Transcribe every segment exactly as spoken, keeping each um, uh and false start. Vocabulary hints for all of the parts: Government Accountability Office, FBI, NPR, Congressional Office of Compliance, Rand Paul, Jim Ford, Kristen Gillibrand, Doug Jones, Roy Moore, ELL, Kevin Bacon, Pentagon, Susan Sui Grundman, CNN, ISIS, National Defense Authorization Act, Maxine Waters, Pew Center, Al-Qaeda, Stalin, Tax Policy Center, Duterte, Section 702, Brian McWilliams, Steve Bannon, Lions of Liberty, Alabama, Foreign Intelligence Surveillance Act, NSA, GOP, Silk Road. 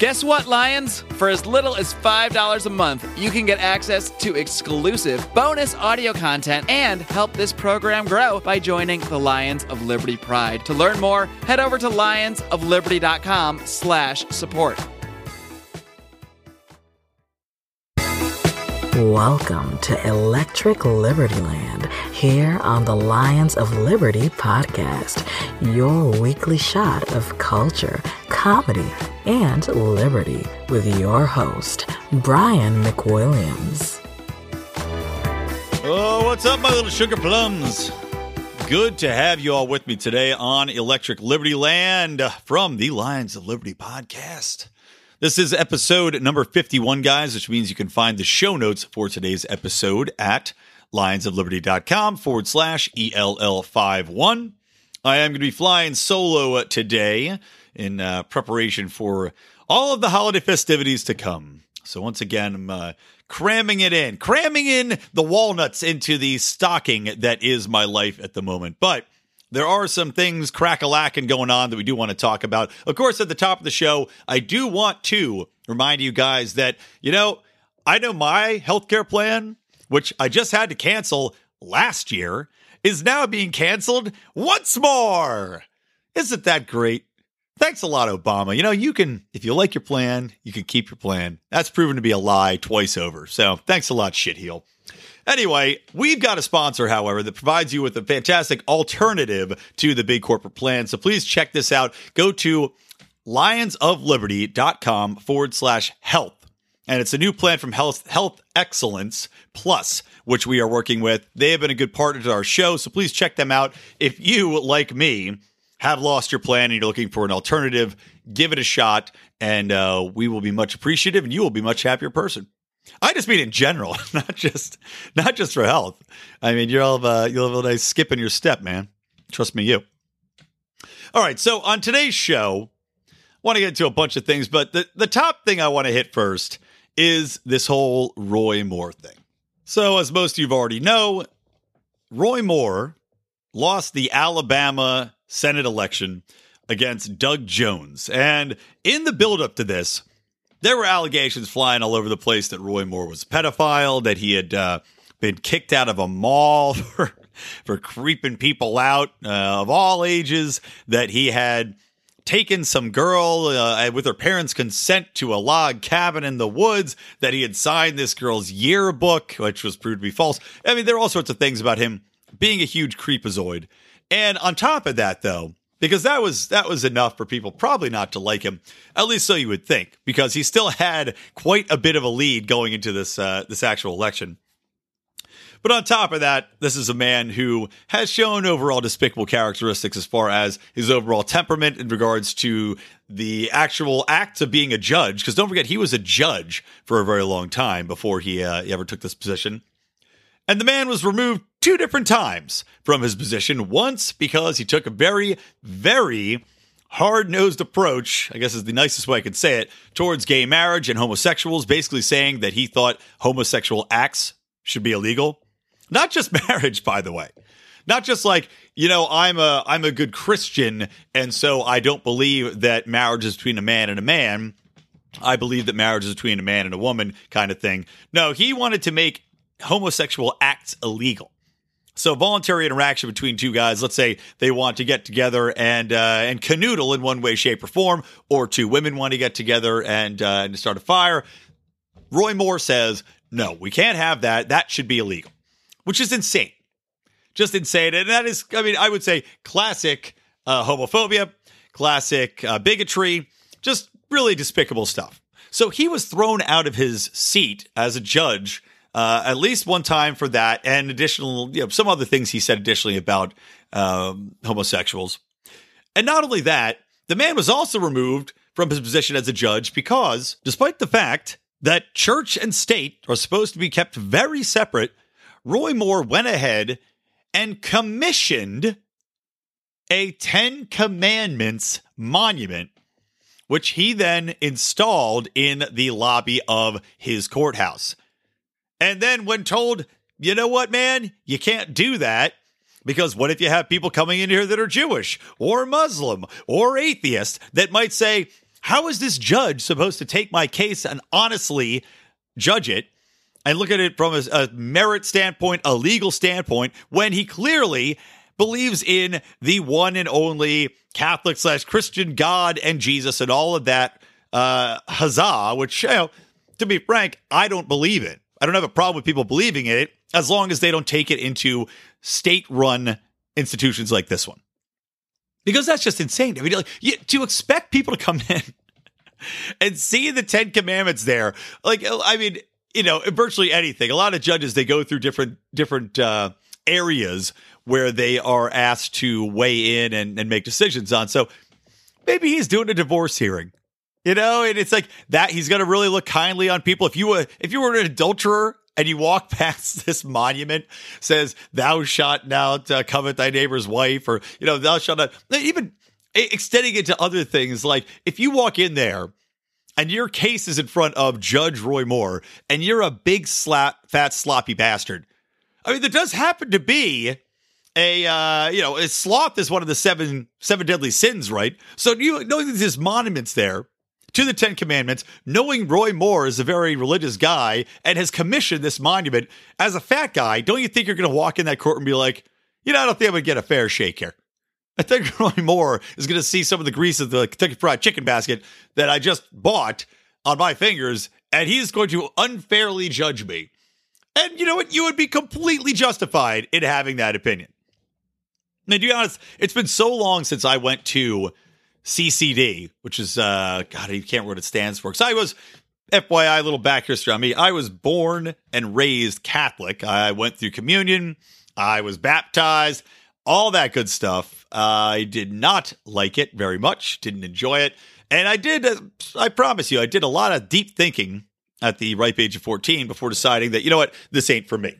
Guess what, Lions? For as little as five dollars a month, you can get access to exclusive bonus audio content and help this program grow by joining the Lions of Liberty Pride. To learn more, head over to lionsofliberty.com slash support. Welcome to Electric Liberty Land here on the Lions of Liberty podcast, your weekly shot of culture, comedy, and liberty with your host, Brian McWilliams. Oh, what's up, my little sugar plums? Good to have you all with me today on Electric Liberty Land from the Lions of Liberty podcast. This is episode number fifty-one, guys, which means you can find the show notes for today's episode at lionsofliberty.com forward slash E L L fifty-one. I am going to be flying solo today in uh, preparation for all of the holiday festivities to come. So once again, I'm uh, cramming it in, cramming in the walnuts into the stocking that is my life at the moment. But there are some things crack-a-lackin' going on that we do want to talk about. Of course, at the top of the show, I do want to remind you guys that, you know, I know my healthcare plan, which I just had to cancel last year, is now being canceled once more. Isn't that great? Thanks a lot, Obama. You know, you can, if you like your plan, you can keep your plan. That's proven to be a lie twice over. So thanks a lot, shitheel. Anyway, we've got a sponsor, however, that provides you with a fantastic alternative to the big corporate plan. So please check this out. Go to lionsofliberty.com forward slash health. And it's a new plan from Health Health Excellence Plus, which we are working with. They have been a good partner to our show, so please check them out. If you, like me, have lost your plan and you're looking for an alternative, give it a shot, and uh, we will be much appreciative, and you will be a much happier person. I just mean in general, not just not just for health. I mean, you'll have a, you'll have a nice skip in your step, man. Trust me, you. All right, so on today's show, I want to get into a bunch of things, but the, the top thing I want to hit first is this whole Roy Moore thing. So as most of you already know, Roy Moore lost the Alabama Senate election against Doug Jones. And in the buildup to this, there were allegations flying all over the place that Roy Moore was a pedophile, that he had uh, been kicked out of a mall for, for creeping people out uh, of all ages, that he had taken some girl uh, with her parents' consent to a log cabin in the woods, that he had signed this girl's yearbook, which was proved to be false. I mean, there are all sorts of things about him being a huge creepazoid. And on top of that, though, because that was that was enough for people probably not to like him, at least so you would think, because he still had quite a bit of a lead going into this uh, this actual election. But on top of that, this is a man who has shown overall despicable characteristics as far as his overall temperament in regards to the actual act of being a judge, because don't forget, he was a judge for a very long time before he, uh, he ever took this position. And the man was removed two different times from his position. Once because he took a very, very hard-nosed approach, I guess is the nicest way I could say it, towards gay marriage and homosexuals, basically saying that he thought homosexual acts should be illegal. Not just marriage, by the way. Not just like, you know, I'm a I'm a good Christian, and so I don't believe that marriage is between a man and a man. I believe that marriage is between a man and a woman kind of thing. No, he wanted to make homosexual acts illegal. So voluntary interaction between two guys, let's say they want to get together and uh, and canoodle in one way, shape, or form, or two women want to get together and, uh, and start a fire. Roy Moore says, no, we can't have that. That should be illegal, which is insane. Just insane. And that is, I mean, I would say classic uh, homophobia, classic uh, bigotry, just really despicable stuff. So he was thrown out of his seat as a judge Uh, at least one time for that, and additional, you know, some other things he said additionally about um, homosexuals. And not only that, the man was also removed from his position as a judge because, despite the fact that church and state are supposed to be kept very separate, Roy Moore went ahead and commissioned a Ten Commandments monument, which he then installed in the lobby of his courthouse. And then when told, you know what, man, you can't do that, because what if you have people coming in here that are Jewish or Muslim or atheist that might say, How is this judge supposed to take my case and honestly judge it and look at it from a, a merit standpoint, a legal standpoint, when he clearly believes in the one and only Catholic slash Christian God and Jesus and all of that uh, huzzah, which, you know, to be frank, I don't believe in. I don't have a problem with people believing in it as long as they don't take it into state-run institutions like this one. Because that's just insane. I mean, like, you, to expect people to come in and see the Ten Commandments there, like, I mean, you know, virtually anything. A lot of judges, they go through different different uh, areas where they are asked to weigh in and, and make decisions on. So maybe he's doing a divorce hearing, you know, and it's like that. He's going to really look kindly on people. If you were if you were an adulterer and you walk past this monument, says thou shalt not uh, covet thy neighbor's wife, or, you know, thou shalt not, even extending it to other things. Like if you walk in there and your case is in front of Judge Roy Moore and you're a big slap, fat, sloppy bastard. I mean, there does happen to be a, uh, you know, a sloth is one of the seven, seven deadly sins, right? So you knowing that there's monuments there to the Ten Commandments, knowing Roy Moore is a very religious guy and has commissioned this monument as a fat guy, don't you think you're going to walk in that court and be like, you know, I don't think I'm going to get a fair shake here. I think Roy Moore is going to see some of the grease of the Kentucky Fried Chicken basket that I just bought on my fingers, and he's going to unfairly judge me. And you know what? You would be completely justified in having that opinion. Now, to be honest, it's been so long since I went to C C D, which is, uh, God, I can't remember what it stands for. Because I was, F Y I, a little back history on me. I was born and raised Catholic. I went through communion. I was baptized. All that good stuff. Uh, I did not like it very much. Didn't enjoy it. And I did, uh, I promise you, I did a lot of deep thinking at the ripe age of fourteen before deciding that, you know what, this ain't for me.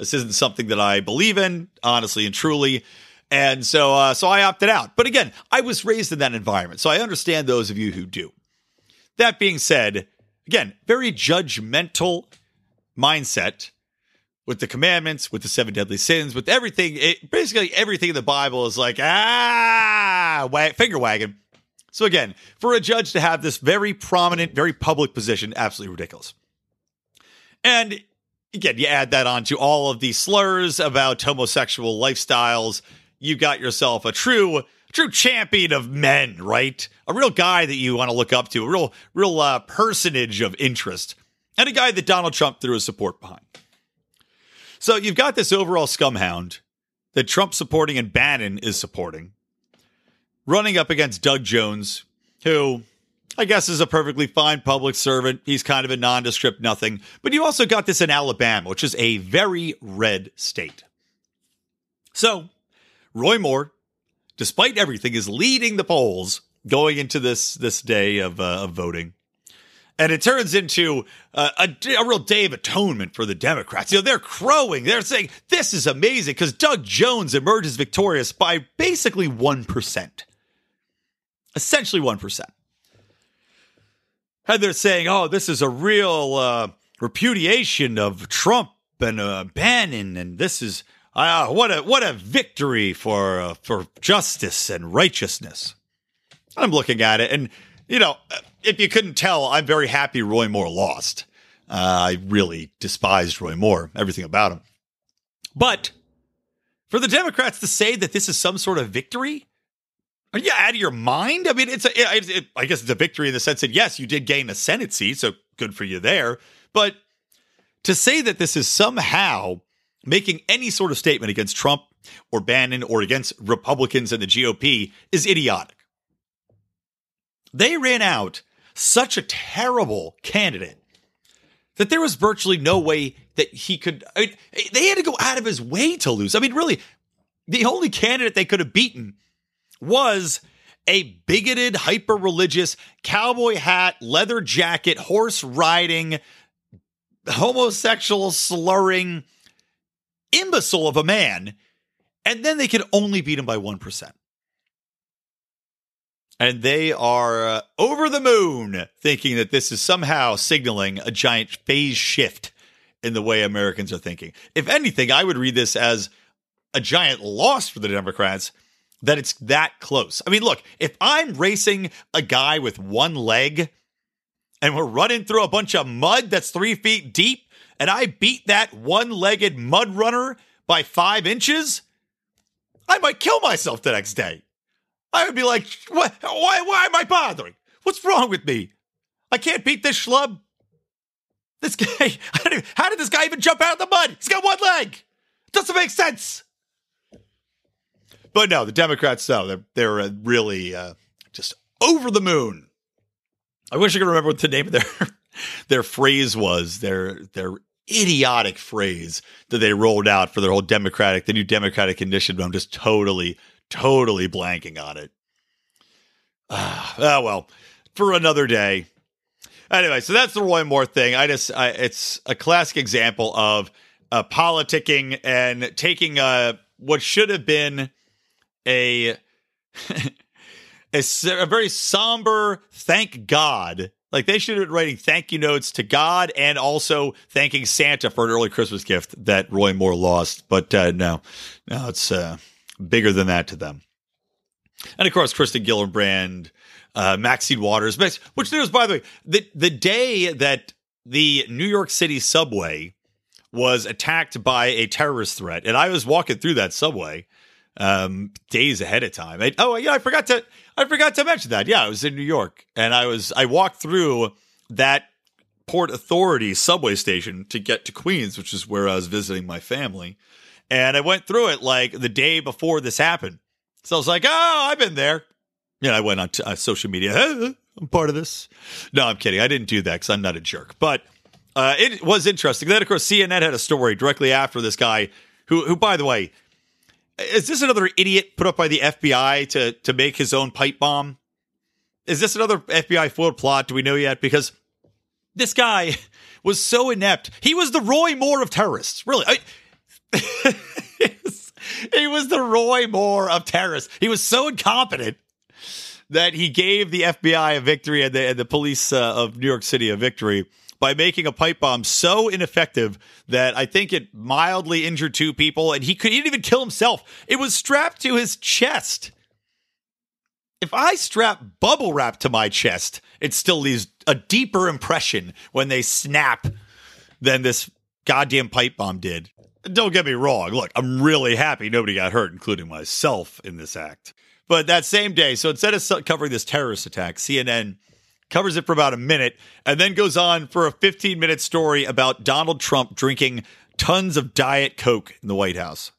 This isn't something that I believe in, honestly and truly. And so uh, so I opted out. But again, I was raised in that environment, so I understand those of you who do. That being said, again, very judgmental mindset with the commandments, with the seven deadly sins, with everything. It, basically, everything in the Bible is like, ah, wag, finger wagging. So again, for a judge to have this very prominent, very public position, absolutely ridiculous. And again, you add that on to all of the slurs about homosexual lifestyles, you got yourself a true, true champion of men, right? A real guy that you want to look up to, a real, real uh, personage of interest, and a guy that Donald Trump threw his support behind. So you've got this overall scumhound that Trump's supporting and Bannon is supporting, running up against Doug Jones, who I guess is a perfectly fine public servant. He's kind of a nondescript nothing. But you also got this in Alabama, which is a very red state. So Roy Moore, despite everything, is leading the polls going into this this day of, uh, of voting. And it turns into uh, a, a real day of atonement for the Democrats. You know, they're crowing. They're saying, this is amazing, because Doug Jones emerges victorious by basically one percent. Essentially one percent. And they're saying, oh, this is a real uh, repudiation of Trump and uh, Bannon, and this is uh, what a what a victory for uh, for justice and righteousness. I'm looking at it, and you know, if you couldn't tell, I'm very happy Roy Moore lost. Uh, I really despised Roy Moore, everything about him. But for the Democrats to say that this is some sort of victory. Are you out of your mind? I mean, it's a, it, it, I guess it's a victory in the sense that, yes, you did gain a Senate seat, so good for you there. But to say that this is somehow making any sort of statement against Trump or Bannon or against Republicans and the G O P is idiotic. They ran out such a terrible candidate that there was virtually no way that he could. I mean, they had to go out of his way to lose. I mean, really, the only candidate they could have beaten was a bigoted, hyper-religious, cowboy hat, leather jacket, horse-riding, homosexual-slurring imbecile of a man, and then they could only beat him by one percent. And they are uh, over the moon thinking that this is somehow signaling a giant phase shift in the way Americans are thinking. If anything, I would read this as a giant loss for the Democrats, that it's that close. I mean, look, if I'm racing a guy with one leg and we're running through a bunch of mud that's three feet deep and I beat that one-legged mud runner by five inches, I might kill myself the next day. I would be like, what? Why, why am I bothering? What's wrong with me? I can't beat this schlub. This guy, I don't even, how did this guy even jump out of the mud? He's got one leg. Doesn't make sense. But no, the Democrats, no, they're, they're really uh, just over the moon. I wish I could remember what the name of their their phrase was, their their idiotic phrase that they rolled out for their whole Democratic, the new Democratic condition, but I'm just totally, totally blanking on it. Uh, oh, well, for another day. Anyway, so that's the Roy Moore thing. I just, I, it's a classic example of uh, politicking and taking a, what should have been a, a, a very somber thank God. Like, they should have been writing thank you notes to God and also thanking Santa for an early Christmas gift that Roy Moore lost. But uh, no, no, it's uh, bigger than that to them. And, of course, Kristen Gillibrand, uh, Maxine Waters, which there's, by the way, the, the day that the New York City subway was attacked by a terrorist threat, and I was walking through that subway um, days ahead of time. I, oh, yeah, I forgot to I forgot to mention that. Yeah, I was in New York, and I was I walked through that Port Authority subway station to get to Queens, which is where I was visiting my family, and I went through it like the day before this happened. So I was like, oh, I've been there. You know, I went on t- uh, social media. Hey, I'm part of this. No, I'm kidding. I didn't do that because I'm not a jerk. But uh, it was interesting. Then, of course, C N N had a story directly after this guy who, who, by the way, is this another idiot put up by the F B I to, to make his own pipe bomb? Is this another F B I foiled plot? Do we know yet? Because this guy was so inept. He was the Roy Moore of terrorists. Really. I- He was the Roy Moore of terrorists. He was so incompetent that he gave the F B I a victory and the, and the police uh, of New York City a victory by making a pipe bomb so ineffective that I think it mildly injured two people, and he, could, he didn't even kill himself. It was strapped to his chest. If I strap bubble wrap to my chest, it still leaves a deeper impression when they snap than this goddamn pipe bomb did. Don't get me wrong. Look, I'm really happy nobody got hurt, including myself, in this act. But that same day, so instead of covering this terrorist attack, C N N covers it for about a minute and then goes on for a fifteen-minute story about Donald Trump drinking tons of Diet Coke in the White House,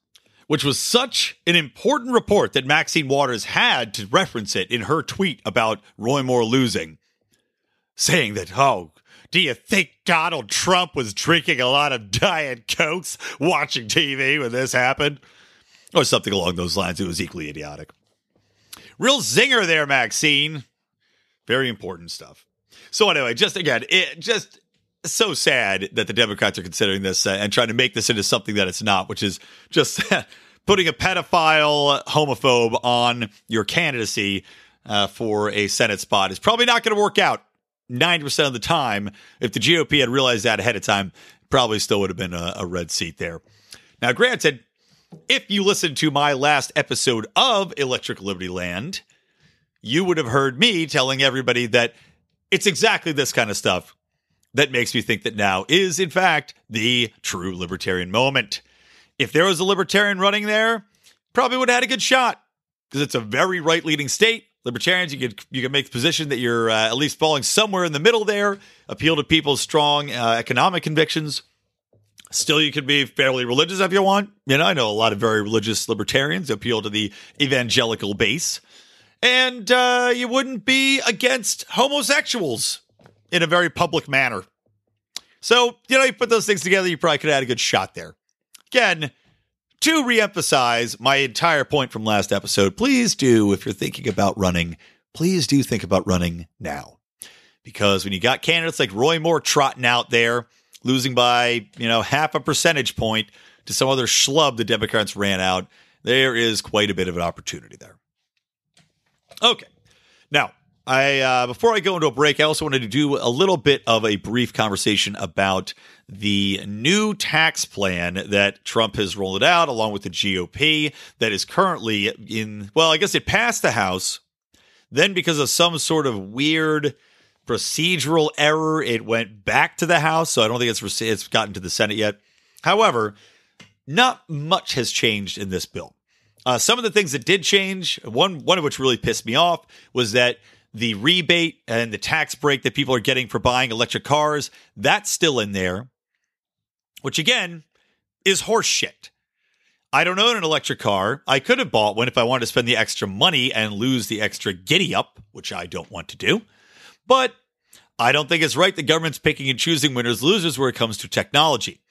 which was such an important report that Maxine Waters had to reference it in her tweet about Roy Moore losing, saying that, oh, do you think Donald Trump was drinking a lot of Diet Cokes watching T V when this happened? Or something along those lines. It was equally idiotic. Real zinger there, Maxine. Very important stuff. So anyway, just again, it just so sad that the Democrats are considering this and trying to make this into something that it's not, which is just putting a pedophile homophobe on your candidacy uh, for a Senate spot is probably not going to work out. ninety percent of the time, if the G O P had realized that ahead of time, probably still would have been a, a red seat there. Now, granted, if you listened to my last episode of Electric Liberty Land, you would have heard me telling everybody that it's exactly this kind of stuff that makes me think that now is, in fact, the true libertarian moment. If there was a libertarian running there, probably would have had a good shot because it's a very right-leaning state. Libertarians, you could you can make the position that you're uh, at least falling somewhere in the middle there, appeal to people's strong uh, economic convictions. Still, you could be fairly religious if you want. You know, I know a lot of very religious libertarians appeal to the evangelical base. And uh, you wouldn't be against homosexuals in a very public manner. So, you know, you put those things together, you probably could have had a good shot there. Again, to reemphasize my entire point from last episode, please do, if you're thinking about running, please do think about running now. Because when you got candidates like Roy Moore trotting out there, losing by, you know, half a percentage point to some other schlub the Democrats ran out, there is quite a bit of an opportunity there. Okay. Now, I uh, before I go into a break, I also wanted to do a little bit of a brief conversation about the new tax plan that Trump has rolled out, along with the G O P, that is currently in, well, I guess it passed the House. Then because of some sort of weird procedural error, it went back to the House. So I don't think it's it's gotten to the Senate yet. However, not much has changed in this bill. Uh, some of the things that did change, one one of which really pissed me off, was that the rebate and the tax break that people are getting for buying electric cars, that's still in there, which again is horse shit. I don't own an electric car. I could have bought one if I wanted to spend the extra money and lose the extra giddy up, which I don't want to do. But I don't think it's right that government's picking and choosing winners and losers where it comes to technology.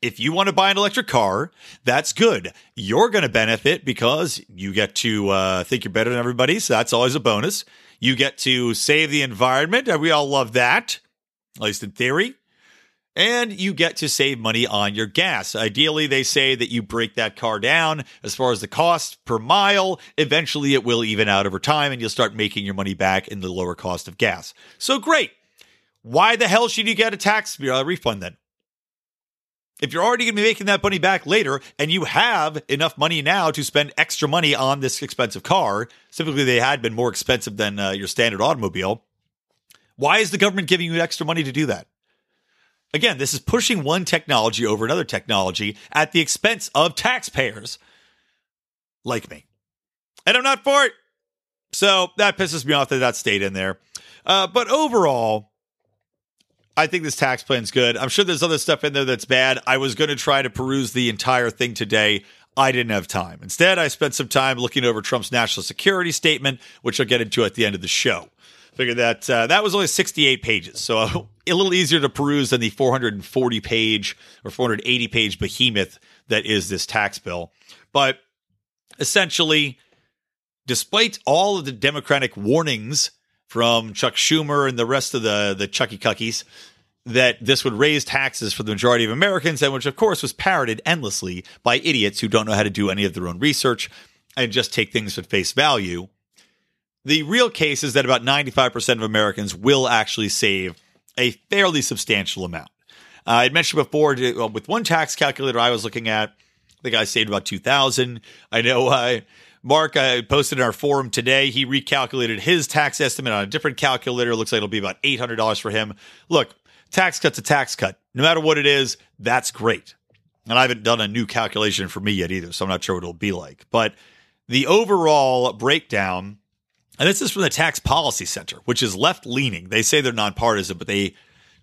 If you want to buy an electric car, that's good. You're going to benefit because you get to uh, think you're better than everybody, so that's always a bonus. You get to save the environment. We all love that, at least in theory. And you get to save money on your gas. Ideally, they say that you break that car down as far as the cost per mile. Eventually, it will even out over time, and you'll start making your money back in the lower cost of gas. So great. Why the hell should you get a tax refund then? If you're already going to be making that money back later and you have enough money now to spend extra money on this expensive car, typically they had been more expensive than uh, your standard automobile, why is the government giving you extra money to do that? Again, this is pushing one technology over another technology at the expense of taxpayers like me. And I'm not for it. So that pisses me off that that stayed in there. Uh, but overall, I think this tax plan's good. I'm sure there's other stuff in there that's bad. I was going to try to peruse the entire thing today. I didn't have time. Instead, I spent some time looking over Trump's national security statement, which I'll get into at the end of the show. Figured that uh, that was only sixty-eight pages, so a little easier to peruse than the four hundred forty page or four hundred eighty page behemoth that is this tax bill. But essentially, despite all of the Democratic warnings from Chuck Schumer and the rest of the, the Chucky Cuckies, that this would raise taxes for the majority of Americans, and which, of course, was parroted endlessly by idiots who don't know how to do any of their own research and just take things at face value. The real case is that about ninety-five percent of Americans will actually save a fairly substantial amount. Uh, I mentioned before, with one tax calculator I was looking at, I think I saved about two thousand dollars. I know I... Uh, Mark, I posted in our forum today, he recalculated his tax estimate on a different calculator. It looks like it'll be about eight hundred dollars for him. Look, tax cut's a tax cut. No matter what it is, that's great. And I haven't done a new calculation for me yet either, so I'm not sure what it'll be like. But the overall breakdown, and this is from the Tax Policy Center, which is left-leaning. They say they're nonpartisan, but they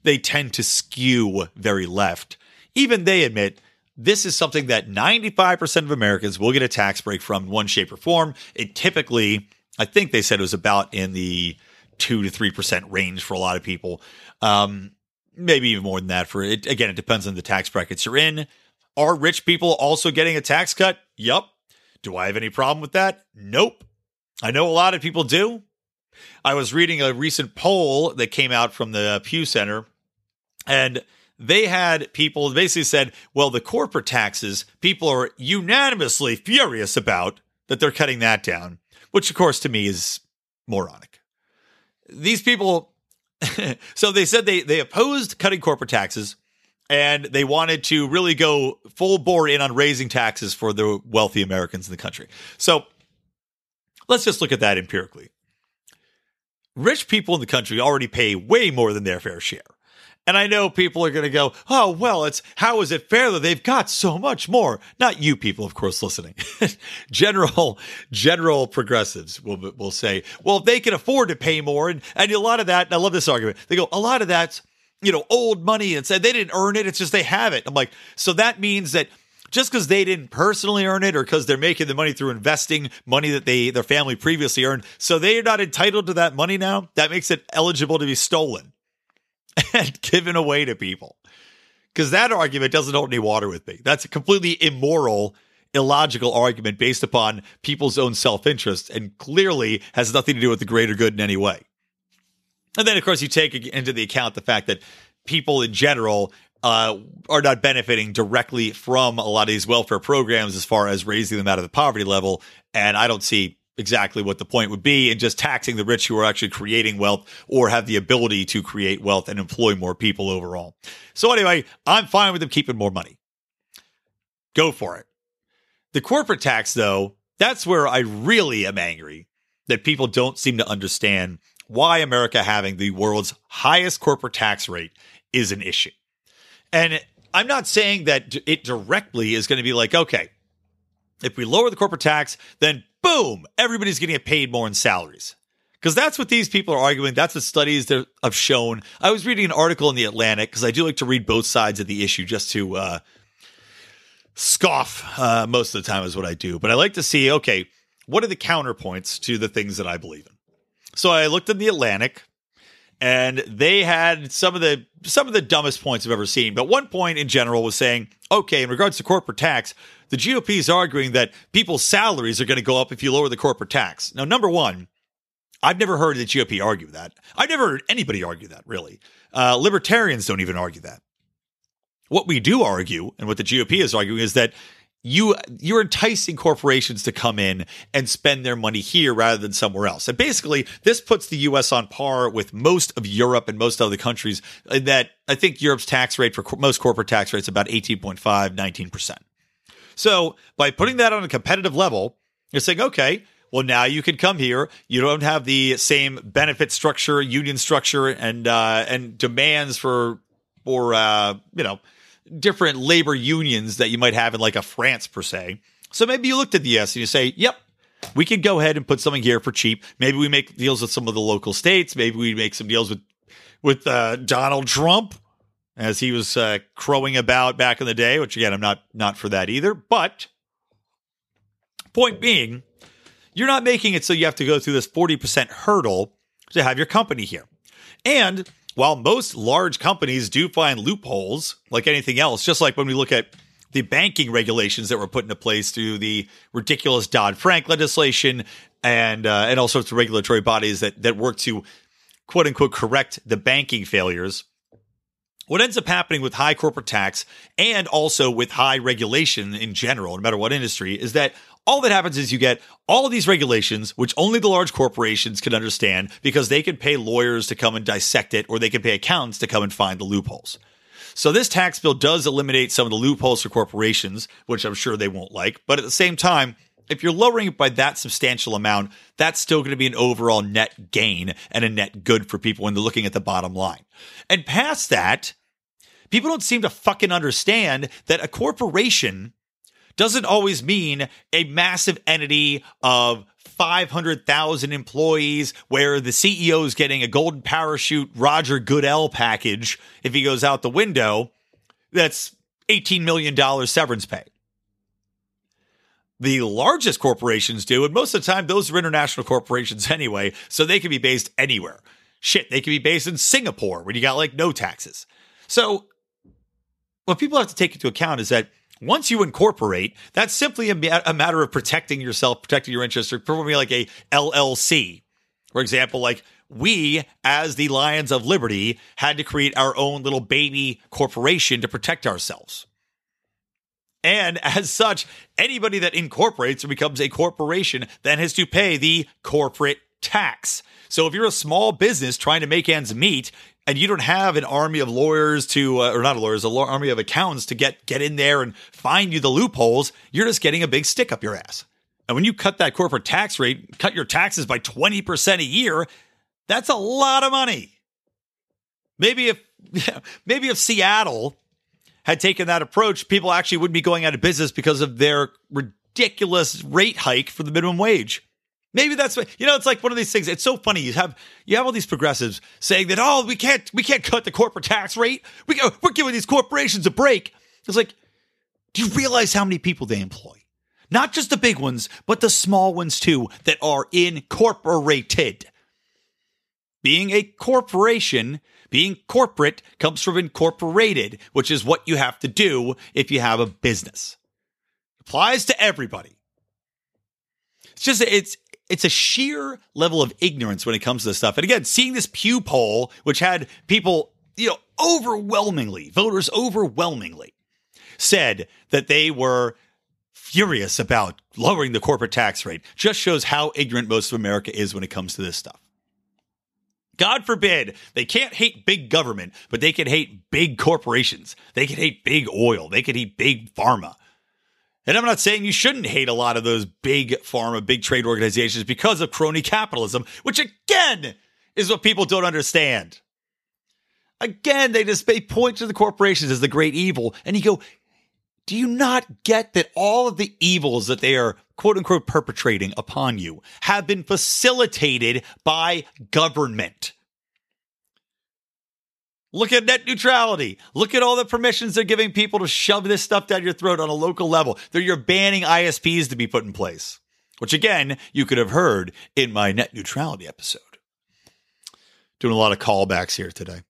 they tend to skew very left. Even they admit this is something that ninety-five percent of Americans will get a tax break from in one shape or form. It typically, I think they said it was about in the two to three percent range for a lot of people. Um, maybe even more than that. For it. Again, it depends on the tax brackets you're in. Are rich people also getting a tax cut? Yep. Do I have any problem with that? Nope. I know a lot of people do. I was reading a recent poll that came out from the Pew Center, and they had people basically said, well, the corporate taxes, people are unanimously furious about that they're cutting that down, which, of course, to me is moronic. These people, so they said they, they opposed cutting corporate taxes, and they wanted to really go full bore in on raising taxes for the wealthy Americans in the country. So let's just look at that empirically. Rich people in the country already pay way more than their fair share. And I know people are going to go, oh, well, it's how is it fair that they've got so much more? Not you people, of course, listening. general general progressives will will say, well, if they can afford to pay more. And, and a lot of that, and I love this argument, they go, a lot of that's, you know, old money. And said they didn't earn it. It's just they have it. I'm like, so that means that just because they didn't personally earn it or because they're making the money through investing money that they their family previously earned, so they are not entitled to that money now? That makes it eligible to be stolen and given away to people, because that argument doesn't hold any water with me. That's a completely immoral, illogical argument based upon people's own self-interest and clearly has nothing to do with the greater good in any way. And then, of course, you take into the account the fact that people in general uh, are not benefiting directly from a lot of these welfare programs as far as raising them out of the poverty level. And I don't see exactly what the point would be, and just taxing the rich who are actually creating wealth or have the ability to create wealth and employ more people overall. So anyway, I'm fine with them keeping more money. Go for it. The corporate tax, though, that's where I really am angry that people don't seem to understand why America having the world's highest corporate tax rate is an issue. And I'm not saying that it directly is going to be like, okay, if we lower the corporate tax, then boom, everybody's getting paid more in salaries. Because that's what these people are arguing. That's what studies have shown. I was reading an article in The Atlantic, because I do like to read both sides of the issue just to uh, scoff uh, most of the time is what I do. But I like to see, okay, what are the counterpoints to the things that I believe in? So I looked in The Atlantic, and they had some of the some of the dumbest points I've ever seen. But one point in general was saying, okay, in regards to corporate tax, the G O P is arguing that people's salaries are going to go up if you lower the corporate tax. Now, number one, I've never heard the G O P argue that. I've never heard anybody argue that, really. Uh, libertarians don't even argue that. What we do argue, and what the G O P is arguing, is that you, you're enticing corporations to come in and spend their money here rather than somewhere else. And basically, this puts the U S on par with most of Europe and most other countries, in that I think Europe's tax rate for co- most corporate tax rates is about eighteen point five, nineteen percent. So by putting that on a competitive level, you're saying, okay, well, now you can come here. You don't have the same benefit structure, union structure, and uh, and demands for, or, uh, you know, different labor unions that you might have in like a France per se. So maybe you looked at the S and you say, yep, we could go ahead and put something here for cheap. Maybe we make deals with some of the local states. Maybe we make some deals with, with uh, Donald Trump, as he was uh, crowing about back in the day, which again, I'm not, not for that either. But point being, you're not making it so you have to go through this forty percent hurdle to have your company here. And while most large companies do find loopholes, like anything else, just like when we look at the banking regulations that were put into place through the ridiculous Dodd-Frank legislation and uh, and all sorts of regulatory bodies that, that work to, quote unquote, correct the banking failures, what ends up happening with high corporate tax and also with high regulation in general, no matter what industry, is that all that happens is you get all of these regulations, which only the large corporations can understand because they can pay lawyers to come and dissect it, or they can pay accountants to come and find the loopholes. So this tax bill does eliminate some of the loopholes for corporations, which I'm sure they won't like. But at the same time, if you're lowering it by that substantial amount, that's still going to be an overall net gain and a net good for people when they're looking at the bottom line. And past that, people don't seem to fucking understand that a corporation doesn't always mean a massive entity of five hundred thousand employees where the C E O is getting a golden parachute Roger Goodell package if he goes out the window. That's eighteen million dollars severance pay. The largest corporations do, and most of the time those are international corporations anyway, so they can be based anywhere. Shit, they can be based in Singapore when you got like no taxes. So what people have to take into account is that once you incorporate, that's simply a, ma- a matter of protecting yourself, protecting your interests, or performing like a L L C. For example, like we, as the Lions of Liberty, had to create our own little baby corporation to protect ourselves. And as such, anybody that incorporates or becomes a corporation then has to pay the corporate tax. So if you're a small business trying to make ends meet, and you don't have an army of lawyers to, uh, or not lawyers, an army of accountants to get get in there and find you the loopholes, you're just getting a big stick up your ass. And when you cut that corporate tax rate, cut your taxes by twenty percent a year, that's a lot of money. Maybe if maybe if Seattle had taken that approach, people actually wouldn't be going out of business because of their ridiculous rate hike for the minimum wage. Maybe that's what, you know, it's like one of these things. It's so funny. You have, you have all these progressives saying that, oh, we can't, we can't cut the corporate tax rate. We, we're giving these corporations a break. It's like, do you realize how many people they employ? Not just the big ones, but the small ones too, that are incorporated. Being a corporation, being corporate comes from incorporated, which is what you have to do if you have a business. It applies to everybody. It's just, it's, It's a sheer level of ignorance when it comes to this stuff. And again, seeing this Pew poll, which had people, you know, overwhelmingly, voters overwhelmingly said that they were furious about lowering the corporate tax rate just shows how ignorant most of America is when it comes to this stuff. God forbid, they can't hate big government, but they can hate big corporations. They can hate big oil. They can hate big pharma. And I'm not saying you shouldn't hate a lot of those big pharma, big trade organizations because of crony capitalism, which again is what people don't understand. Again, they just they point to the corporations as the great evil. And you go, do you not get that all of the evils that they are, quote unquote, perpetrating upon you have been facilitated by government? Look at net neutrality. Look at all the permissions they're giving people to shove this stuff down your throat on a local level. They're you're banning I S Ps to be put in place, which, again, you could have heard in my net neutrality episode. Doing a lot of callbacks here today.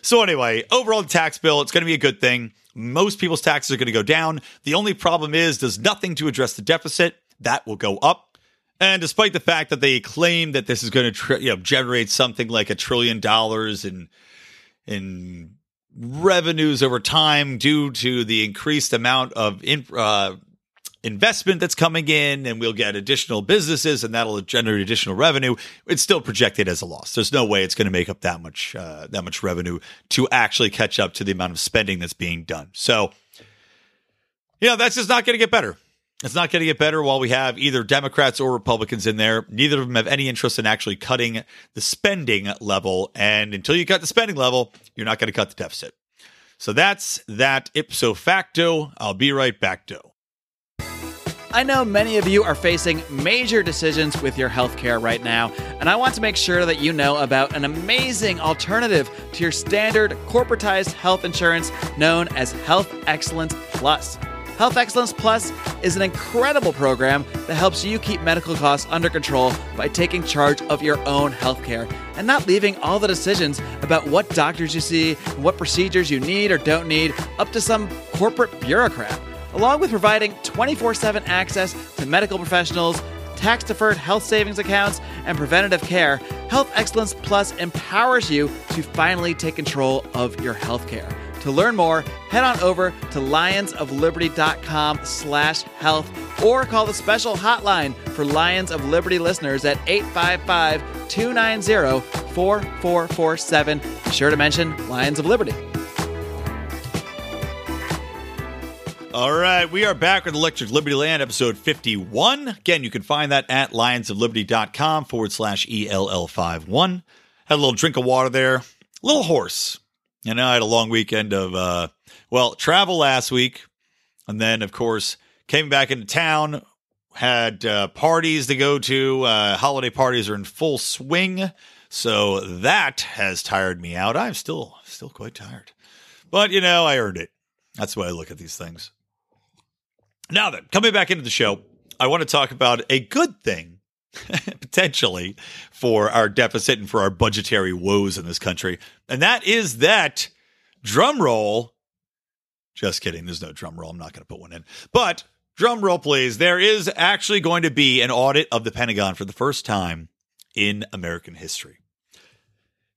So anyway, overall, the tax bill, it's going to be a good thing. Most people's taxes are going to go down. The only problem is there's nothing to address the deficit. That will go up. And despite the fact that they claim that this is going to tr- you know, generate something like a trillion dollars in in revenues over time due to the increased amount of in, uh, investment that's coming in, and we'll get additional businesses and that'll generate additional revenue, it's still projected as a loss. There's no way it's going to make up that much, uh, that much revenue to actually catch up to the amount of spending that's being done. So, you know, that's just not going to get better. It's not going to get better while we have either Democrats or Republicans in there. Neither of them have any interest in actually cutting the spending level. And until you cut the spending level, you're not going to cut the deficit. So that's that ipso facto. I'll be right back, though. I know many of you are facing major decisions with your healthcare right now, and I want to make sure that you know about an amazing alternative to your standard corporatized health insurance known as Health Excellence Plus. Health Excellence Plus is an incredible program that helps you keep medical costs under control by taking charge of your own healthcare and not leaving all the decisions about what doctors you see, and what procedures you need or don't need, up to some corporate bureaucrat. Along with providing twenty-four seven access to medical professionals, tax-deferred health savings accounts, and preventative care, Health Excellence Plus empowers you to finally take control of your healthcare. To learn more, head on over to lionsofliberty.com slash health or call the special hotline for Lions of Liberty listeners at eight five five, two nine zero, four four four seven. Be sure to mention Lions of Liberty. All right, we are back with Electric Liberty Land, episode fifty-one. Again, you can find that at lionsofliberty.com forward slash E L L fifty-one. Had a little drink of water there. A little hoarse. And I had a long weekend of, uh, well, travel last week. And then, of course, came back into town, had uh, parties to go to. Uh, holiday parties are in full swing. So that has tired me out. I'm still still quite tired. But, you know, I earned it. That's the way I look at these things. Now then, coming back into the show, I want to talk about a good thing, potentially, for our deficit and for our budgetary woes in this country. And that is that, drum roll, just kidding, there's no drum roll, I'm not going to put one in. But, drum roll please, there is actually going to be an audit of the Pentagon for the first time in American history.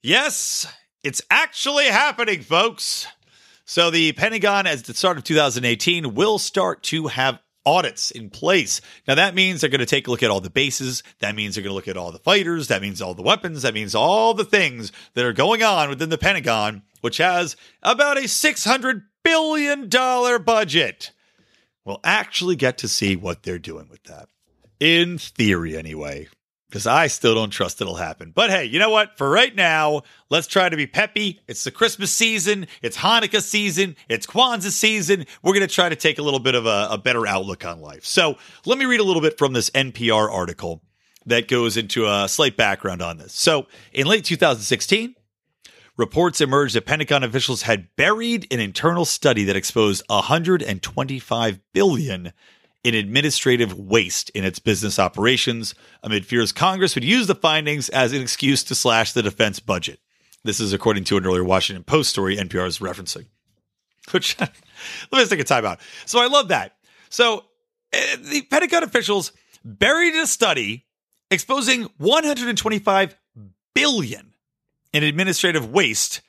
Yes, it's actually happening, folks. So the Pentagon, as the start of two thousand eighteen, will start to have audits in place. Now, that means they're going to take a look at all the bases. That means they're going to look at all the fighters. That means all the weapons. That means all the things that are going on within the Pentagon, which has about a six hundred billion dollars budget. We'll actually get to see what they're doing with that. In theory, anyway, because I still don't trust it'll happen. But hey, you know what? For right now, let's try to be peppy. It's the Christmas season. It's Hanukkah season. It's Kwanzaa season. We're going to try to take a little bit of a, a better outlook on life. So let me read a little bit from this N P R article that goes into a slight background on this. So in late two thousand sixteen, reports emerged that Pentagon officials had buried an internal study that exposed one hundred twenty-five billion dollars in administrative waste in its business operations, amid fears Congress would use the findings as an excuse to slash the defense budget. This is according to an earlier Washington Post story N P R is referencing. Which, let me just take a time out. So I love that. So uh, the Pentagon officials buried a study exposing one hundred twenty-five billion dollars in administrative waste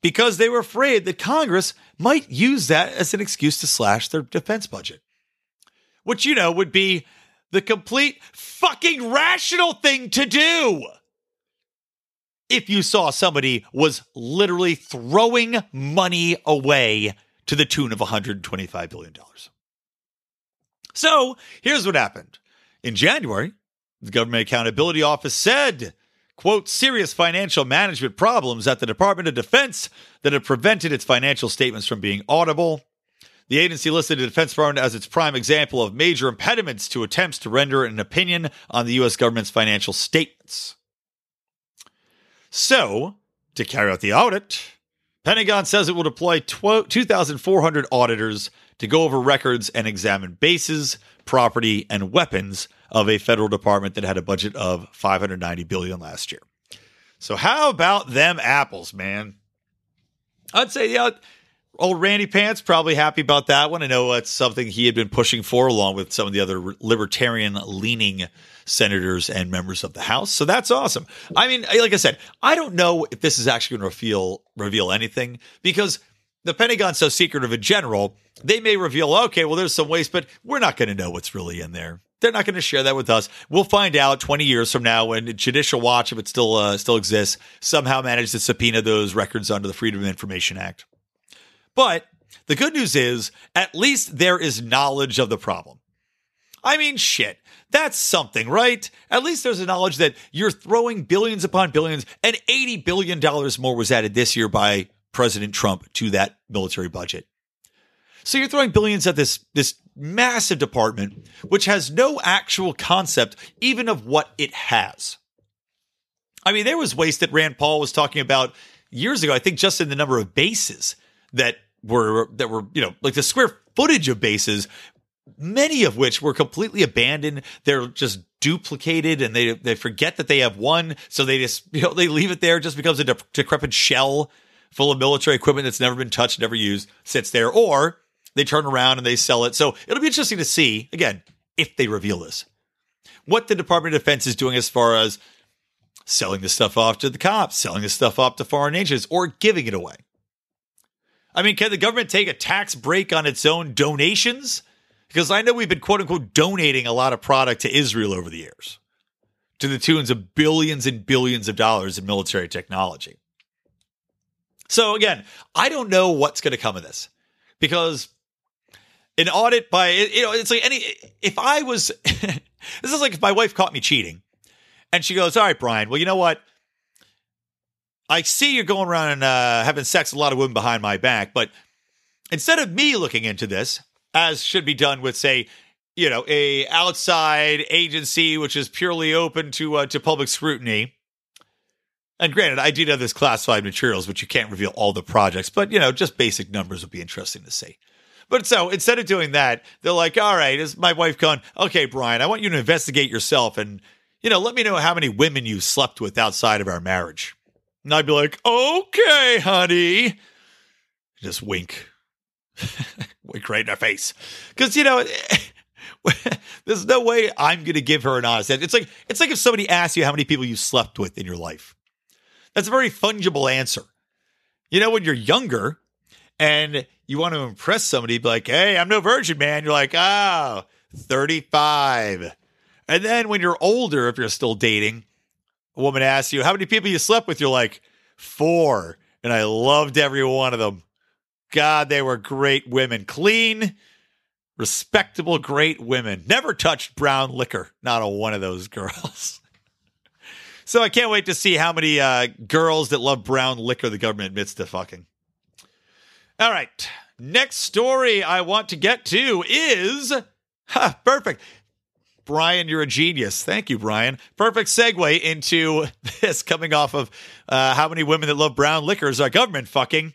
because they were afraid that Congress might use that as an excuse to slash their defense budget. which, you know, would be the complete fucking rational thing to do if you saw somebody was literally throwing money away to the tune of one hundred twenty-five billion dollars. So here's what happened. In January, the Government Accountability Office said, quote, serious financial management problems at the Department of Defense that have prevented its financial statements from being auditable. The agency listed the Defense Department as its prime example of major impediments to attempts to render an opinion on the U S government's financial statements. So, to carry out the audit, Pentagon says it will deploy two thousand four hundred auditors to go over records and examine bases, property, and weapons of a federal department that had a budget of five hundred ninety billion dollars last year. So how about them apples, man? I'd say, yeah, old Randy Pants probably happy about that one. I know that's something he had been pushing for along with some of the other libertarian-leaning senators and members of the House. So that's awesome. I mean, like I said, I don't know if this is actually going to reveal, reveal anything because the Pentagon's so secretive in general, they may reveal, okay, well, there's some waste, but we're not going to know what's really in there. They're not going to share that with us. We'll find out twenty years from now when Judicial Watch, if it still uh, still exists, somehow managed to subpoena those records under the Freedom of Information Act. But the good news is at least there is knowledge of the problem. I mean, shit, that's something, right? At least there's a knowledge that you're throwing billions upon billions, and eighty billion dollars more was added this year by President Trump to that military budget. So you're throwing billions at this, this massive department, which has no actual concept even of what it has. I mean, there was waste that Rand Paul was talking about years ago, I think just in the number of bases that were, that were, you know, like the square footage of bases, many of which were completely abandoned. They're just duplicated and they, they forget that they have one. So they just, you know, they leave it there. It just becomes a de- decrepit shell full of military equipment that's never been touched, never used, sits there, or they turn around and they sell it. So it'll be interesting to see, again, if they reveal this, what the Department of Defense is doing as far as selling this stuff off to the cops, selling this stuff off to foreign agents, or giving it away. I mean, can the government take a tax break on its own donations? Because I know we've been, quote unquote, donating a lot of product to Israel over the years, to the tunes of billions and billions of dollars in military technology. So again, I don't know what's going to come of this, because an audit by, you know, it's like any, if I was, this is like if my wife caught me cheating and she goes, all right, Brian, well, you know what? I see you're going around and uh, having sex with a lot of women behind my back, but instead of me looking into this, as should be done with, say, you know, a outside agency, which is purely open to, uh, to public scrutiny. And granted, I do know there's classified materials, which you can't reveal all the projects, but, you know, just basic numbers would be interesting to see. But so instead of doing that, they're like, all right, is my wife gone? Okay, Brian, I want you to investigate yourself and, you know, let me know how many women you slept with outside of our marriage. And I'd be like, okay, honey. Just wink. Wink right in her face. Because, you know, there's no way I'm going to give her an honest answer. It's like, it's like if somebody asks you how many people you slept with in your life. That's a very fungible answer. You know, when you're younger and you want to impress somebody, be like, hey, I'm no virgin, man. You're like, oh, thirty-five. And then when you're older, if you're still dating, a woman asks you, how many people you slept with? You're like, four. And I loved every one of them. God, they were great women. Clean, respectable, great women. Never touched brown liquor. Not a one of those girls. So I can't wait to see how many uh, girls that love brown liquor the government admits to fucking. All right. Next story I want to get to is... Ha, perfect. Brian, you're a genius. Thank you, Brian. Perfect segue into this coming off of uh, how many women that love brown liquors are government fucking.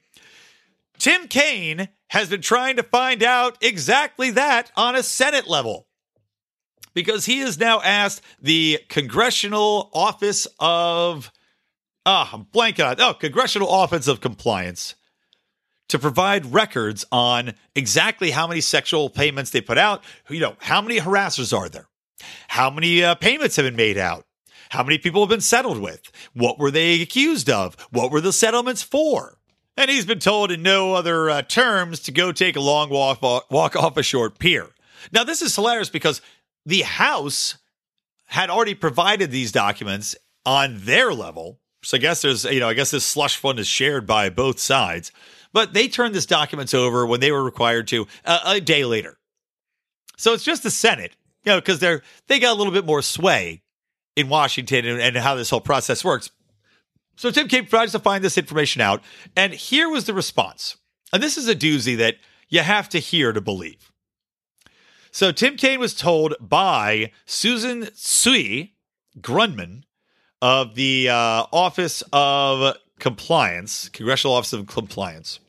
Tim Kaine has been trying to find out exactly that on a Senate level, because he has now asked the Congressional Office of, ah, oh, I'm blanking on, oh, Congressional Office of Compliance to provide records on exactly how many sexual payments they put out, you know, how many harassers are there, how many uh, payments have been made out, how many people have been settled with, what were they accused of, what were the settlements for. And he's been told in no other uh, terms to go take a long walk, walk off a short pier. Now, this is hilarious because the House had already provided these documents on their level. So I guess there's, you know, I guess this slush fund is shared by both sides. But they turned this documents over when they were required to uh, a day later. So it's just the Senate, you know, because they're they got a little bit more sway in Washington and, and how this whole process works. So Tim Kaine tries to find this information out. And here was the response. And this is a doozy that you have to hear to believe. So Tim Kaine was told by Susan Sui Grundman of the uh, Office of Compliance, Congressional Office of Compliance,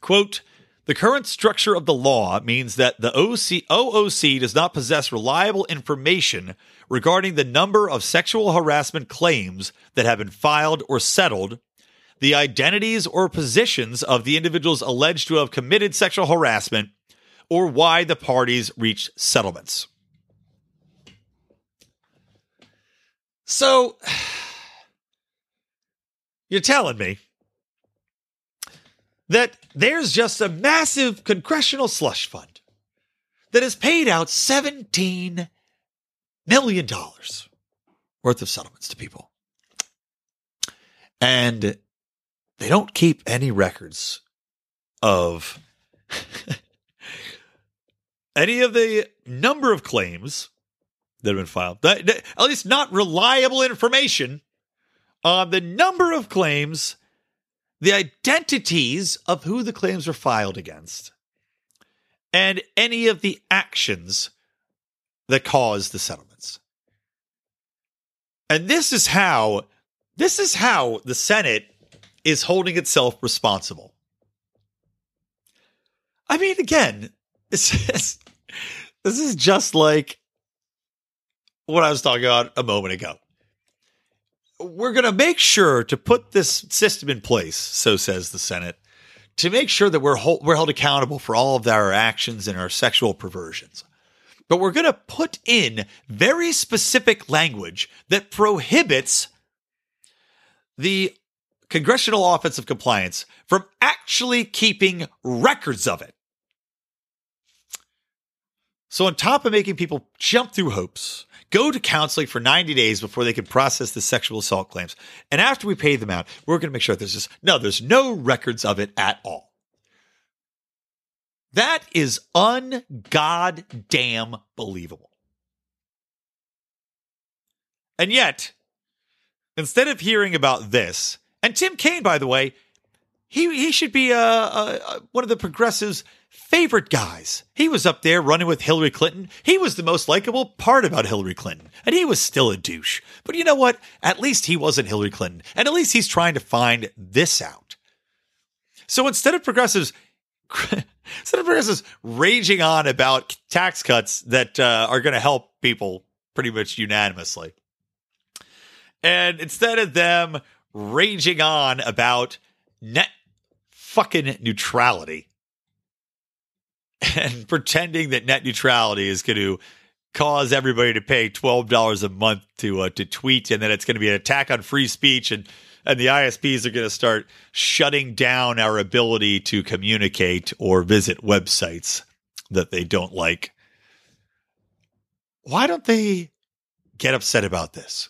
quote, the current structure of the law means that the O O C does not possess reliable information regarding the number of sexual harassment claims that have been filed or settled, the identities or positions of the individuals alleged to have committed sexual harassment, or why the parties reached settlements. So, you're telling me that there's just a massive congressional slush fund that has paid out seventeen million dollars worth of settlements to people. And they don't keep any records of any of the number of claims that have been filed, at least not reliable information on the number of claims, the identities of who the claims were filed against, and any of the actions that caused the settlements. And this is how, this is how the Senate is holding itself responsible. I mean, again, this is, this is just like what I was talking about a moment ago. We're going to make sure to put this system in place, so says the Senate, to make sure that we're hold, we're held accountable for all of our actions and our sexual perversions. But we're going to put in very specific language that prohibits the Congressional Office of Compliance from actually keeping records of it. So on top of making people jump through hoops, go to counseling for ninety days before they can process the sexual assault claims, and after we pay them out, we're going to make sure there's just no, there's no records of it at all. That is un-goddamn believable. And yet, instead of hearing about this, and Tim Kaine, by the way, he he should be uh, uh, one of the progressives' favorite guys. He was up there running with Hillary Clinton. He was the most likable part about Hillary Clinton, and he was still a douche. But you know what? At least he wasn't Hillary Clinton, and at least he's trying to find this out. So instead of progressives, instead of progressives raging on about tax cuts that uh, are going to help people pretty much unanimously, and instead of them raging on about net fucking neutrality, and pretending that net neutrality is going to cause everybody to pay twelve dollars a month to uh, to tweet, and that it's going to be an attack on free speech, and, and the I S Ps are going to start shutting down our ability to communicate or visit websites that they don't like. Why don't they get upset about this?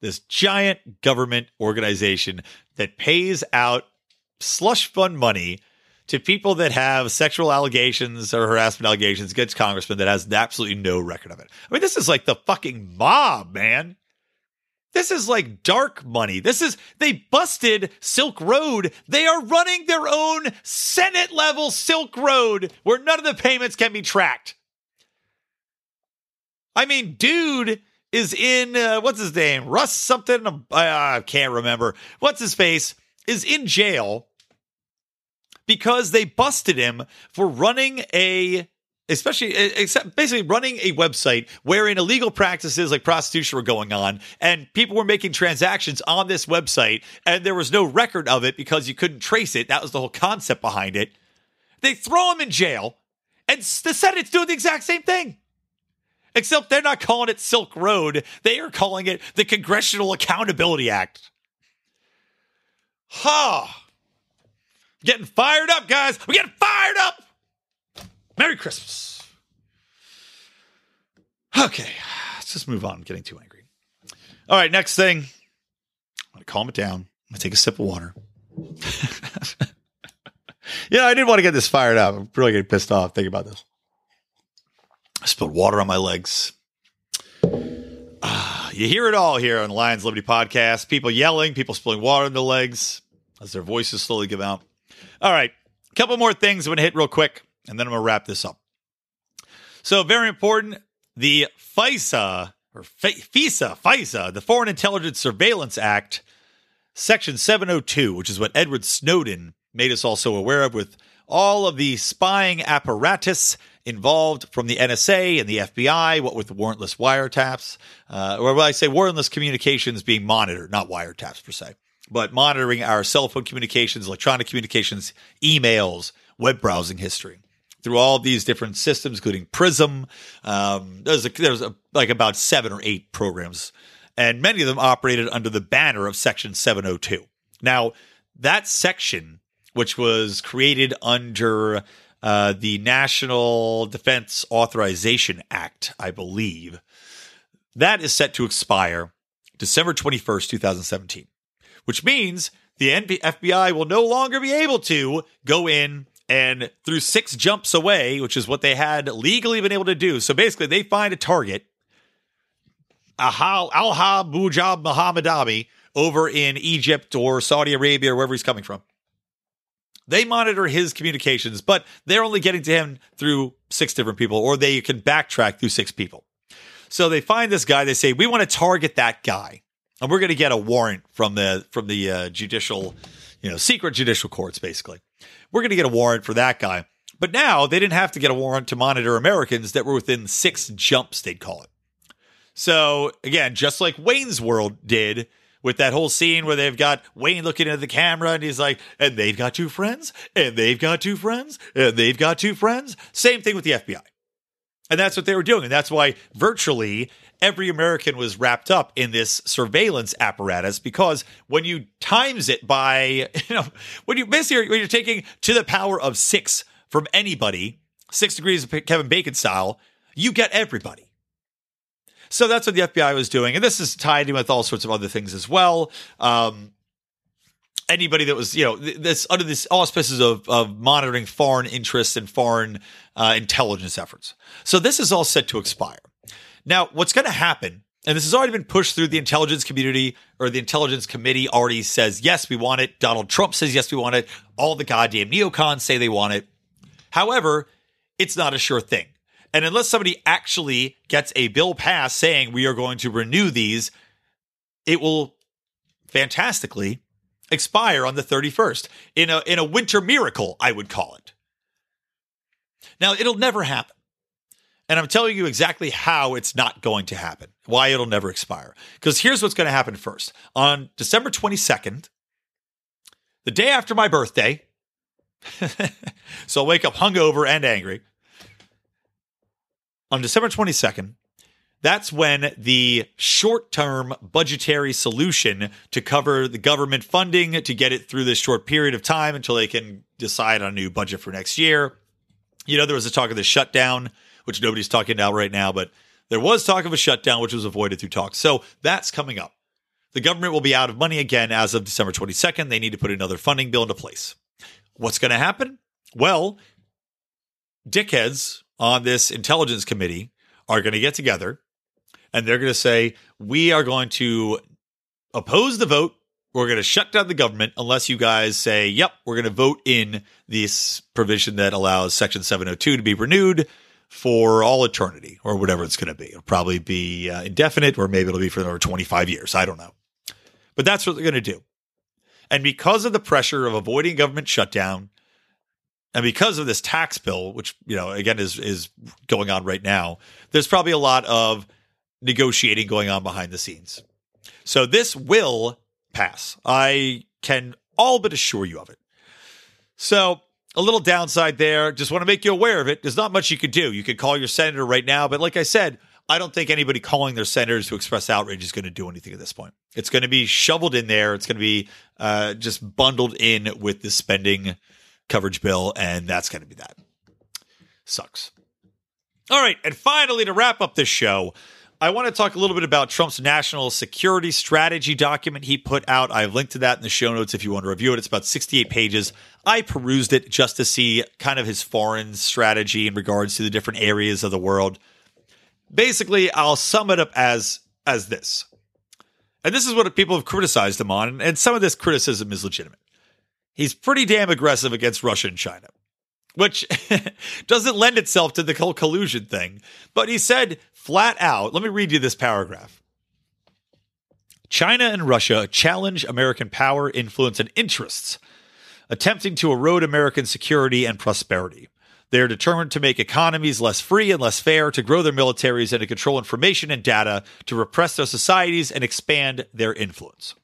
This giant government organization that pays out slush fund money to people that have sexual allegations or harassment allegations against congressmen that has absolutely no record of it. I mean, this is like the fucking mob, man. This is like dark money. This is, they busted Silk Road. They are running their own Senate level Silk Road where none of the payments can be tracked. I mean, dude is in, uh, what's his name? Russ something. Uh, I can't remember. What's his face is in jail because they busted him for running a, especially, except basically running a website wherein illegal practices like prostitution were going on, and people were making transactions on this website, and there was no record of it because you couldn't trace it. That was the whole concept behind it. They throw him in jail, and the Senate's doing the exact same thing. Except they're not calling it Silk Road. They are calling it the Congressional Accountability Act. Ha! Huh. Getting fired up, guys. We're getting fired up. Merry Christmas. Okay, let's just move on. I'm getting too angry. All right, next thing. I'm going to calm it down. I'm going to take a sip of water. Yeah, I didn't want to get this fired up. I'm really getting pissed off thinking about this. I spilled water on my legs. Uh, you hear it all here on the Lions Liberty podcast. People yelling, people spilling water on their legs as their voices slowly give out. All right, a couple more things I'm going to hit real quick, and then I'm going to wrap this up. So very important, the FISA, or FISA, FISA, the Foreign Intelligence Surveillance Act, Section seven oh two, which is what Edward Snowden made us all so aware of with all of the spying apparatus involved from the N S A and the F B I, what with the warrantless wiretaps, uh, or when I say warrantless communications being monitored, not wiretaps per se, but monitoring our cell phone communications, electronic communications, emails, web browsing history through all these different systems, including PRISM. Um, there's a, there's a, like about seven or eight programs, and many of them operated under the banner of Section seven oh two. Now, that section, which was created under uh, the National Defense Authorization Act, I believe, that is set to expire December twenty-first, twenty seventeen, which means the F B I will no longer be able to go in and through six jumps away, which is what they had legally been able to do. So basically, they find a target, Al-Hab Mujab Muhammad Ami, over in Egypt or Saudi Arabia or wherever he's coming from. They monitor his communications, but they're only getting to him through six different people, or they can backtrack through six people. So they find this guy. They say, we want to target that guy, and we're going to get a warrant from the from the uh, judicial, you know, secret judicial courts, basically. We're going to get a warrant for that guy. But now they didn't have to get a warrant to monitor Americans that were within six jumps, they'd call it. So, again, just like Wayne's World did, with that whole scene where they've got Wayne looking at the camera and he's like, and they've got two friends, and they've got two friends, and they've got two friends. Same thing with the F B I. And that's what they were doing. And that's why virtually every American was wrapped up in this surveillance apparatus, because when you times it by, you know, when you basically, when you're taking to the power of six from anybody, six degrees of Kevin Bacon style, you get everybody. So that's what the F B I was doing. And this is tied in with all sorts of other things as well. Um, anybody that was, you know, this under this auspices of, of monitoring foreign interests and foreign uh, intelligence efforts. So this is all set to expire. Now, what's going to happen, and this has already been pushed through the intelligence community, or the intelligence committee already says, yes, we want it. Donald Trump says, yes, we want it. All the goddamn neocons say they want it. However, it's not a sure thing. And unless somebody actually gets a bill passed saying we are going to renew these, it will fantastically expire on the thirty-first in a in a winter miracle, I would call it. Now, it'll never happen. And I'm telling you exactly how it's not going to happen, why it'll never expire. Because here's what's going to happen first. On December twenty-second, the day after my birthday, so I'll wake up hungover and angry. On December twenty-second, that's when the short-term budgetary solution to cover the government funding, to get it through this short period of time until they can decide on a new budget for next year. You know, there was a talk of the shutdown, which nobody's talking about right now, but there was talk of a shutdown, which was avoided through talks. So that's coming up. The government will be out of money again as of December twenty-second. They need to put another funding bill into place. What's going to happen? Well, dickheads on this intelligence committee are going to get together, and they're going to say, we are going to oppose the vote. We're going to shut down the government unless you guys say, yep, we're going to vote in this provision that allows Section seven oh two to be renewed for all eternity, or whatever it's going to be. It'll probably be uh, indefinite, or maybe it'll be for another twenty-five years. I don't know. But that's what they're going to do. And because of the pressure of avoiding government shutdown, and because of this tax bill, which, you know, again, is is going on right now, there's probably a lot of negotiating going on behind the scenes. So this will pass. I can all but assure you of it. So a little downside there. Just want to make you aware of it. There's not much you could do. You could call your senator right now. But like I said, I don't think anybody calling their senators to express outrage is going to do anything at this point. It's going to be shoveled in there. It's going to be uh, just bundled in with the spending coverage bill, and that's going to be that. Sucks. All right. And finally, to wrap up this show, I want to talk a little bit about Trump's national security strategy document he put out. I've linked to that in the show notes if you want to review it. It's about sixty-eight pages. I perused it just to see kind of his foreign strategy in regards to the different areas of the world. Basically, I'll sum it up as as this. And this is what people have criticized him on, and some of this criticism is legitimate. He's pretty damn aggressive against Russia and China, which doesn't lend itself to the whole collusion thing. But he said flat out, let me read you this paragraph. China and Russia challenge American power, influence, and interests, attempting to erode American security and prosperity. They are determined to make economies less free and less fair, to grow their militaries, and to control information and data, to repress their societies and expand their influence.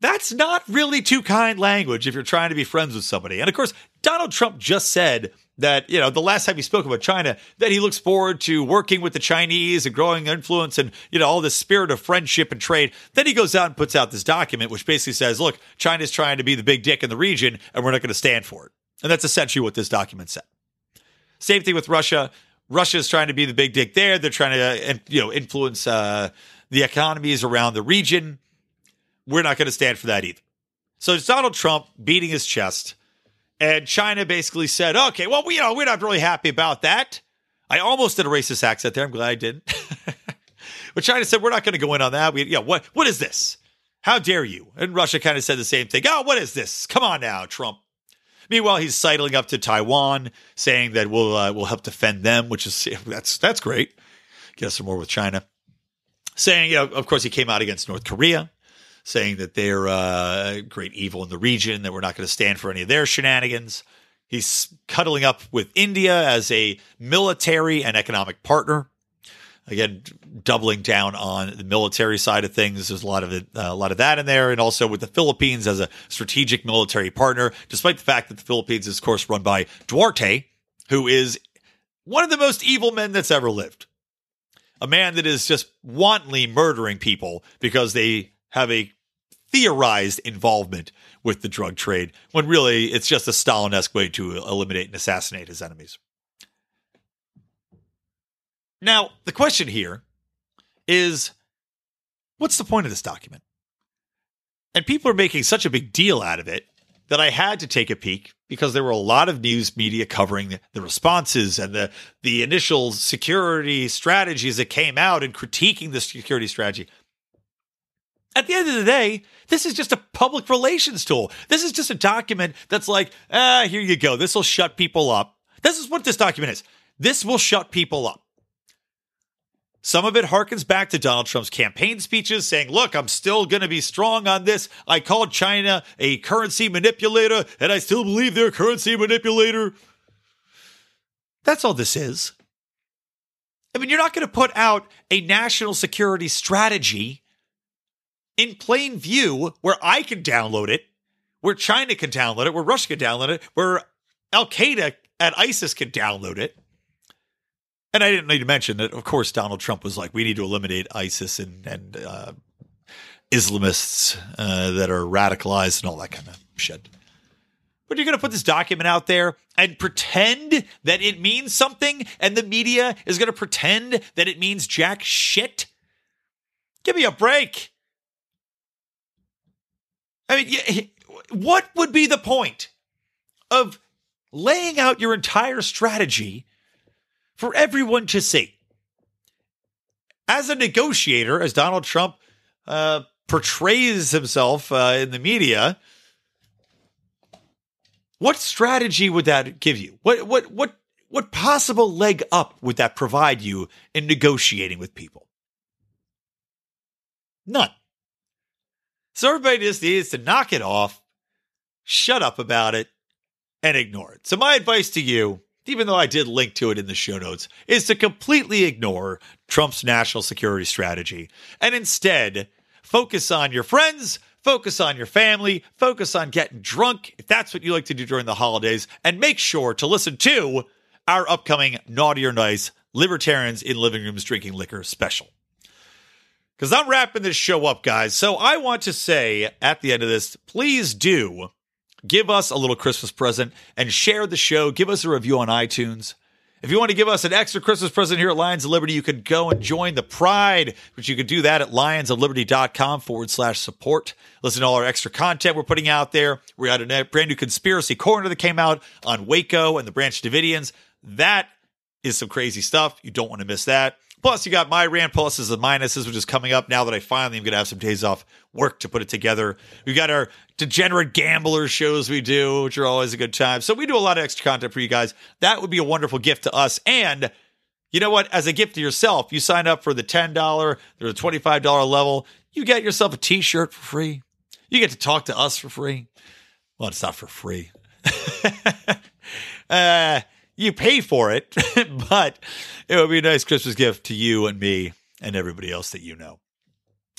That's not really too kind language if you're trying to be friends with somebody. And of course, Donald Trump just said that, you know, the last time he spoke about China, that he looks forward to working with the Chinese and growing their influence and, you know, all this spirit of friendship and trade. Then he goes out and puts out this document, which basically says, look, China's trying to be the big dick in the region, and we're not going to stand for it. And that's essentially what this document said. Same thing with Russia. Russia's trying to be the big dick there. They're trying to, you know, influence uh, the economies around the region. We're not going to stand for that either. So it's Donald Trump beating his chest. And China basically said, okay, well, we, you know, we're not really happy about that. I almost did a racist accent there. I'm glad I didn't. But China said, we're not going to go in on that. We, you know, what, what is this? How dare you? And Russia kind of said the same thing. Oh, what is this? Come on now, Trump. Meanwhile, he's sidling up to Taiwan, saying that we'll uh, we'll help defend them, which is that's that's great. Get us some more with China. Saying, you know, of course, he came out against North Korea, saying that they're uh, great evil in the region, that we're not going to stand for any of their shenanigans. He's cuddling up with India as a military and economic partner. Again, doubling down on the military side of things. There's a lot of it, uh, a lot of that in there. And also with the Philippines as a strategic military partner, despite the fact that the Philippines is, of course, run by Duterte, who is one of the most evil men that's ever lived. A man that is just wantonly murdering people because they have a theorized involvement with the drug trade, when really it's just a Stalin-esque way to eliminate and assassinate his enemies. Now, the question here is, what's the point of this document? And people are making such a big deal out of it that I had to take a peek because there were a lot of news media covering the responses and the, the initial security strategies that came out and critiquing the security strategy. At the end of the day, this is just a public relations tool. This is just a document that's like, ah, here you go. This will shut people up. This is what this document is. This will shut people up. Some of it harkens back to Donald Trump's campaign speeches saying, look, I'm still going to be strong on this. I called China a currency manipulator, and I still believe they're a currency manipulator. That's all this is. I mean, you're not going to put out a national security strategy in plain view where I can download it, where China can download it, where Russia can download it, where Al-Qaeda and ISIS can download it. And I didn't need to mention that, of course, Donald Trump was like, we need to eliminate ISIS and, and uh, Islamists uh, that are radicalized and all that kind of shit. But you're going to put this document out there and pretend that it means something, and the media is going to pretend that it means jack shit? Give me a break. I mean, what would be the point of laying out your entire strategy for everyone to see? As a negotiator, as Donald Trump uh, portrays himself uh, in the media, what strategy would that give you? What what what what possible leg up would that provide you in negotiating with people? None. So everybody just needs to knock it off, shut up about it, and ignore it. So my advice to you, even though I did link to it in the show notes, is to completely ignore Trump's national security strategy and instead focus on your friends, focus on your family, focus on getting drunk, if that's what you like to do during the holidays, and make sure to listen to our upcoming Naughty or Nice Libertarians in Living Rooms Drinking Liquor special. Because I'm wrapping this show up, guys, so I want to say at the end of this, please do give us a little Christmas present and share the show. Give us a review on iTunes. If you want to give us an extra Christmas present here at Lions of Liberty, you could go and join the Pride, which you could do that at lionsofliberty.com forward slash support. Listen to all our extra content we're putting out there. We got a brand new Conspiracy Corner that came out on Waco and the Branch Davidians. That is some crazy stuff. You don't want to miss that. Plus, you got my Rand Pluses and Minuses, which is coming up now that I finally am going to have some days off work to put it together. We got our Degenerate Gambler shows we do, which are always a good time. So we do a lot of extra content for you guys. That would be a wonderful gift to us. And you know what? As a gift to yourself, you sign up for the ten dollars or the twenty-five dollars level, you get yourself a T-shirt for free. You get to talk to us for free. Well, it's not for free. uh You pay for it, but it would be a nice Christmas gift to you and me and everybody else that you know.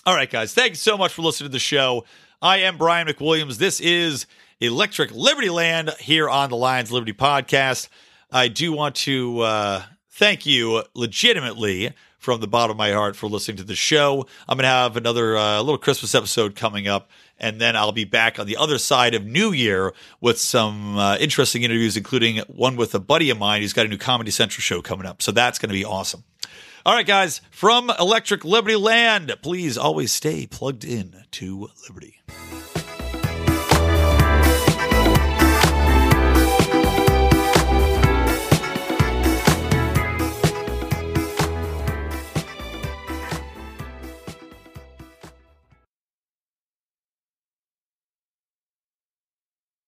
All right, guys, thanks so much for listening to the show. I am Brian McWilliams. This is Electric Liberty Land here on the Lions Liberty Podcast. I do want to uh, thank you legitimately from the bottom of my heart for listening to the show. I'm going to have another uh, little Christmas episode coming up. And then I'll be back on the other side of New Year with some uh, interesting interviews, including one with a buddy of mine who's got a new Comedy Central show coming up. So that's going to be awesome. All right, guys, from Electric Liberty Land, please always stay plugged in to Liberty.